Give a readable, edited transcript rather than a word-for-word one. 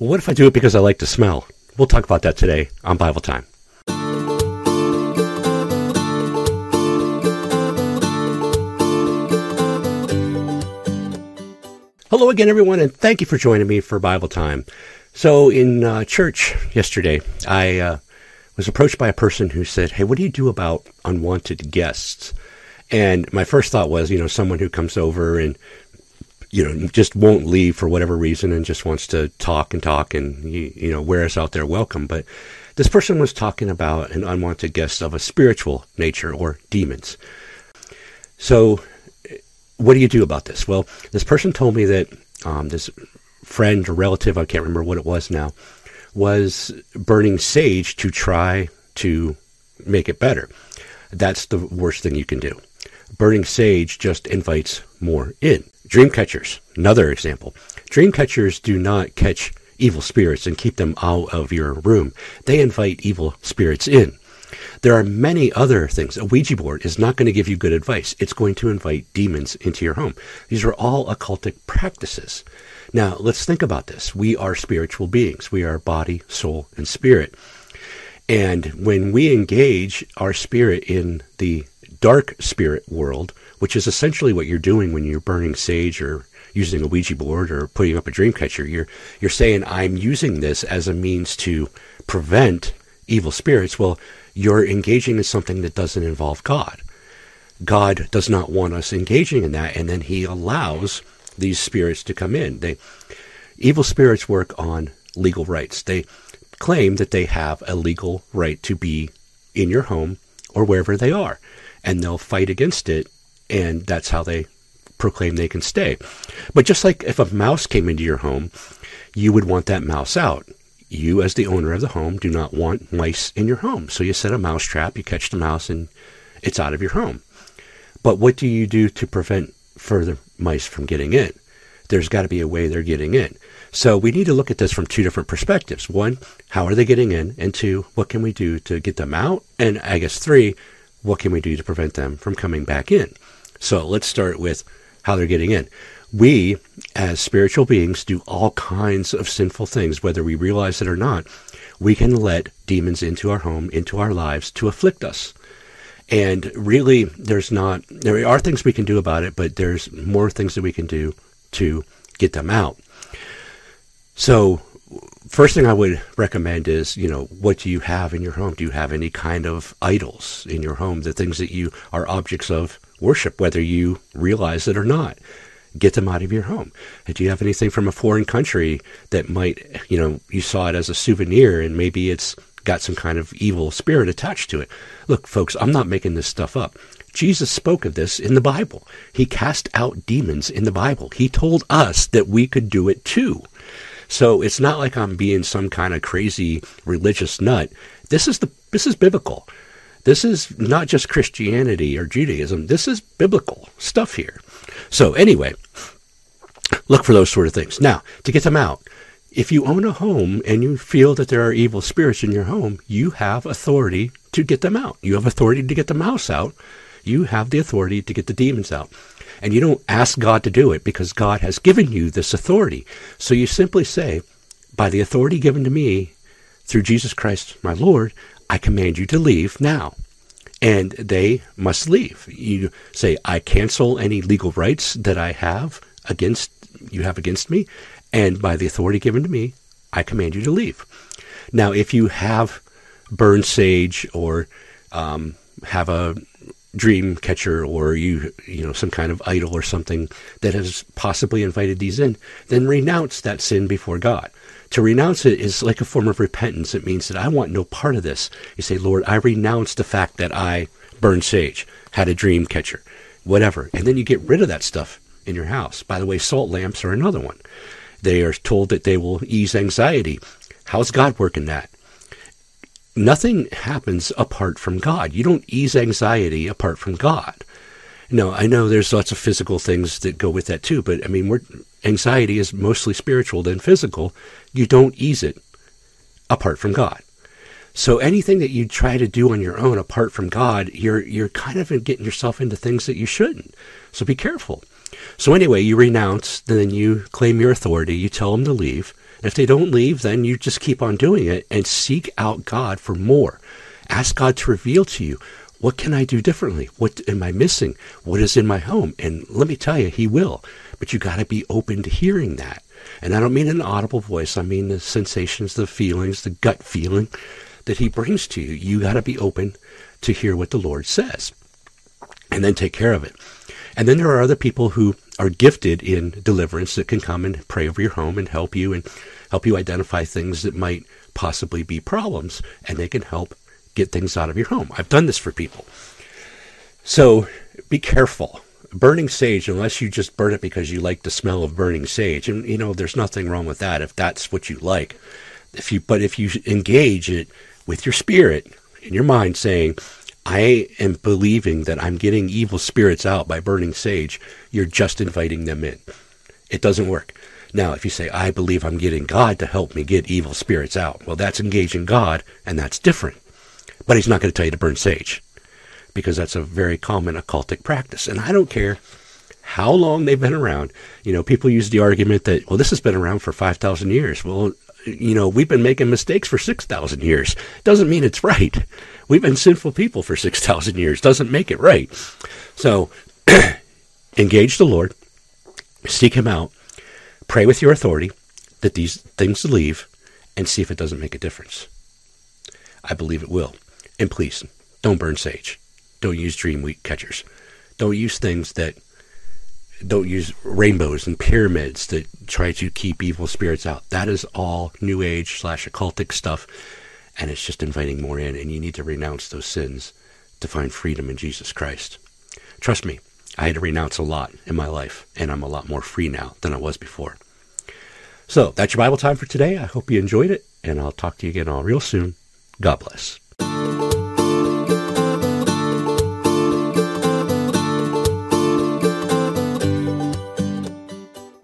What if I do it because I like to smell? We'll talk about that today on Bible Time. Hello again, everyone, and thank you for joining me for Bible Time. So in church yesterday, I was approached by a person who said, hey, what do you do about unwanted guests? And my first thought was, someone who comes over and, just won't leave for whatever reason and just wants to talk and, wear us out their welcome. But this person was talking about an unwanted guest of a spiritual nature or demons. So what do you do about this? Well, this person told me that this friend or relative, I can't remember what it was now, was burning sage to try to make it better. That's the worst thing you can do. Burning sage just invites more in. Dream catchers, another example. Dream catchers do not catch evil spirits and keep them out of your room. They invite evil spirits in. There are many other things. A Ouija board is not going to give you good advice. It's going to invite demons into your home. These are all occultic practices. Now, let's think about this. We are spiritual beings. We are body, soul, and spirit. And when we engage our spirit in the dark spirit world, which is essentially what you're doing when you're burning sage or using a Ouija board or putting up a dream catcher, you're saying, I'm using this as a means to prevent evil spirits. Well, you're engaging in something that doesn't involve God. God does not want us engaging in that, and then he allows these spirits to come in. Evil spirits work on legal rights. They claim that they have a legal right to be in your home or wherever they are, and they'll fight against it, and that's how they proclaim they can stay. But just like if a mouse came into your home, you would want that mouse out. You, as the owner of the home, do not want mice in your home, so you set a mouse trap, you catch the mouse, and it's out of your home. But what do you do to prevent further mice from getting in? There's got to be a way they're getting in. So we need to look at this from two different perspectives. One, how are they getting in? And two, what can we do to get them out? And I guess three, what can we do to prevent them from coming back in? So let's start with how they're getting in. We, as spiritual beings, do all kinds of sinful things, whether we realize it or not. We can let demons into our home, into our lives to afflict us. And really, there are things we can do about it, but there's more things that we can do to get them out. So first thing I would recommend is, what do you have in your home? Do you have any kind of idols in your home? The things that you are objects of worship, whether you realize it or not. Get them out of your home. Do you have anything from a foreign country that might, you saw it as a souvenir and maybe it's got some kind of evil spirit attached to it? Look, folks, I'm not making this stuff up. Jesus spoke of this in the Bible. He cast out demons in the Bible. He told us that we could do it too. So it's not like I'm being some kind of crazy religious nut. This is biblical. This is not just Christianity or Judaism. This is biblical stuff here. So anyway, look for those sort of things. Now, to get them out, if you own a home and you feel that there are evil spirits in your home, you have authority to get them out. You have authority to get the mouse out. You have the authority to get the demons out. And you don't ask God to do it because God has given you this authority. So you simply say, by the authority given to me through Jesus Christ, my Lord, I command you to leave now. And they must leave. You say, I cancel any legal rights that I have against me. And by the authority given to me, I command you to leave. Now, if you have burned sage or have a dream catcher or some kind of idol or something that has possibly invited these in, then renounce that sin before God. To renounce it is like a form of repentance. It means that I want no part of this. You say, Lord, I renounce the fact that I burned sage, had a dream catcher, whatever. And then you get rid of that stuff in your house. By the way, salt lamps are another one. They are told that they will ease anxiety. How's God working that? Nothing happens apart from God. You don't ease anxiety apart from God. No, I know there's lots of physical things that go with that too, but I mean, anxiety is mostly spiritual than physical. You don't ease it apart from God. So anything that you try to do on your own apart from God, you're kind of getting yourself into things that you shouldn't. So be careful. So anyway, you renounce, then you claim your authority, you tell them to leave. If they don't leave, then you just keep on doing it and seek out God for more. Ask God to reveal to you, what can I do differently? What am I missing? What is in my home? And let me tell you, he will. But you got to be open to hearing that. And I don't mean an audible voice. I mean the sensations, the feelings, the gut feeling that he brings to you. You got to be open to hear what the Lord says and then take care of it. And then there are other people who are gifted in deliverance that can come and pray over your home and help you identify things that might possibly be problems, and they can help get things out of your home. I've done this for people. So be careful. Burning sage, unless you just burn it because you like the smell of burning sage, and there's nothing wrong with that if that's what you like. But if you engage it with your spirit and your mind saying, I am believing that I'm getting evil spirits out by burning sage, you're just inviting them in. It doesn't work. Now, if you say, I believe I'm getting God to help me get evil spirits out, well, that's engaging God, and that's different. But he's not going to tell you to burn sage, because that's a very common occultic practice. And I don't care how long they've been around. People use the argument that, well, this has been around for 5,000 years. Well, we've been making mistakes for 6,000 years. Doesn't mean it's right. We've been sinful people for 6,000 years. Doesn't make it right. So engage the Lord, seek him out, pray with your authority that these things leave, and see if it doesn't make a difference. I believe it will. And please, don't burn sage. Don't use dream wheat catchers. Don't use rainbows and pyramids that try to keep evil spirits out. That is all New Age / occultic stuff, and it's just inviting more in, and you need to renounce those sins to find freedom in Jesus Christ. Trust me, I had to renounce a lot in my life, and I'm a lot more free now than I was before. So that's your Bible time for today. I hope you enjoyed it, and I'll talk to you again all real soon. God bless.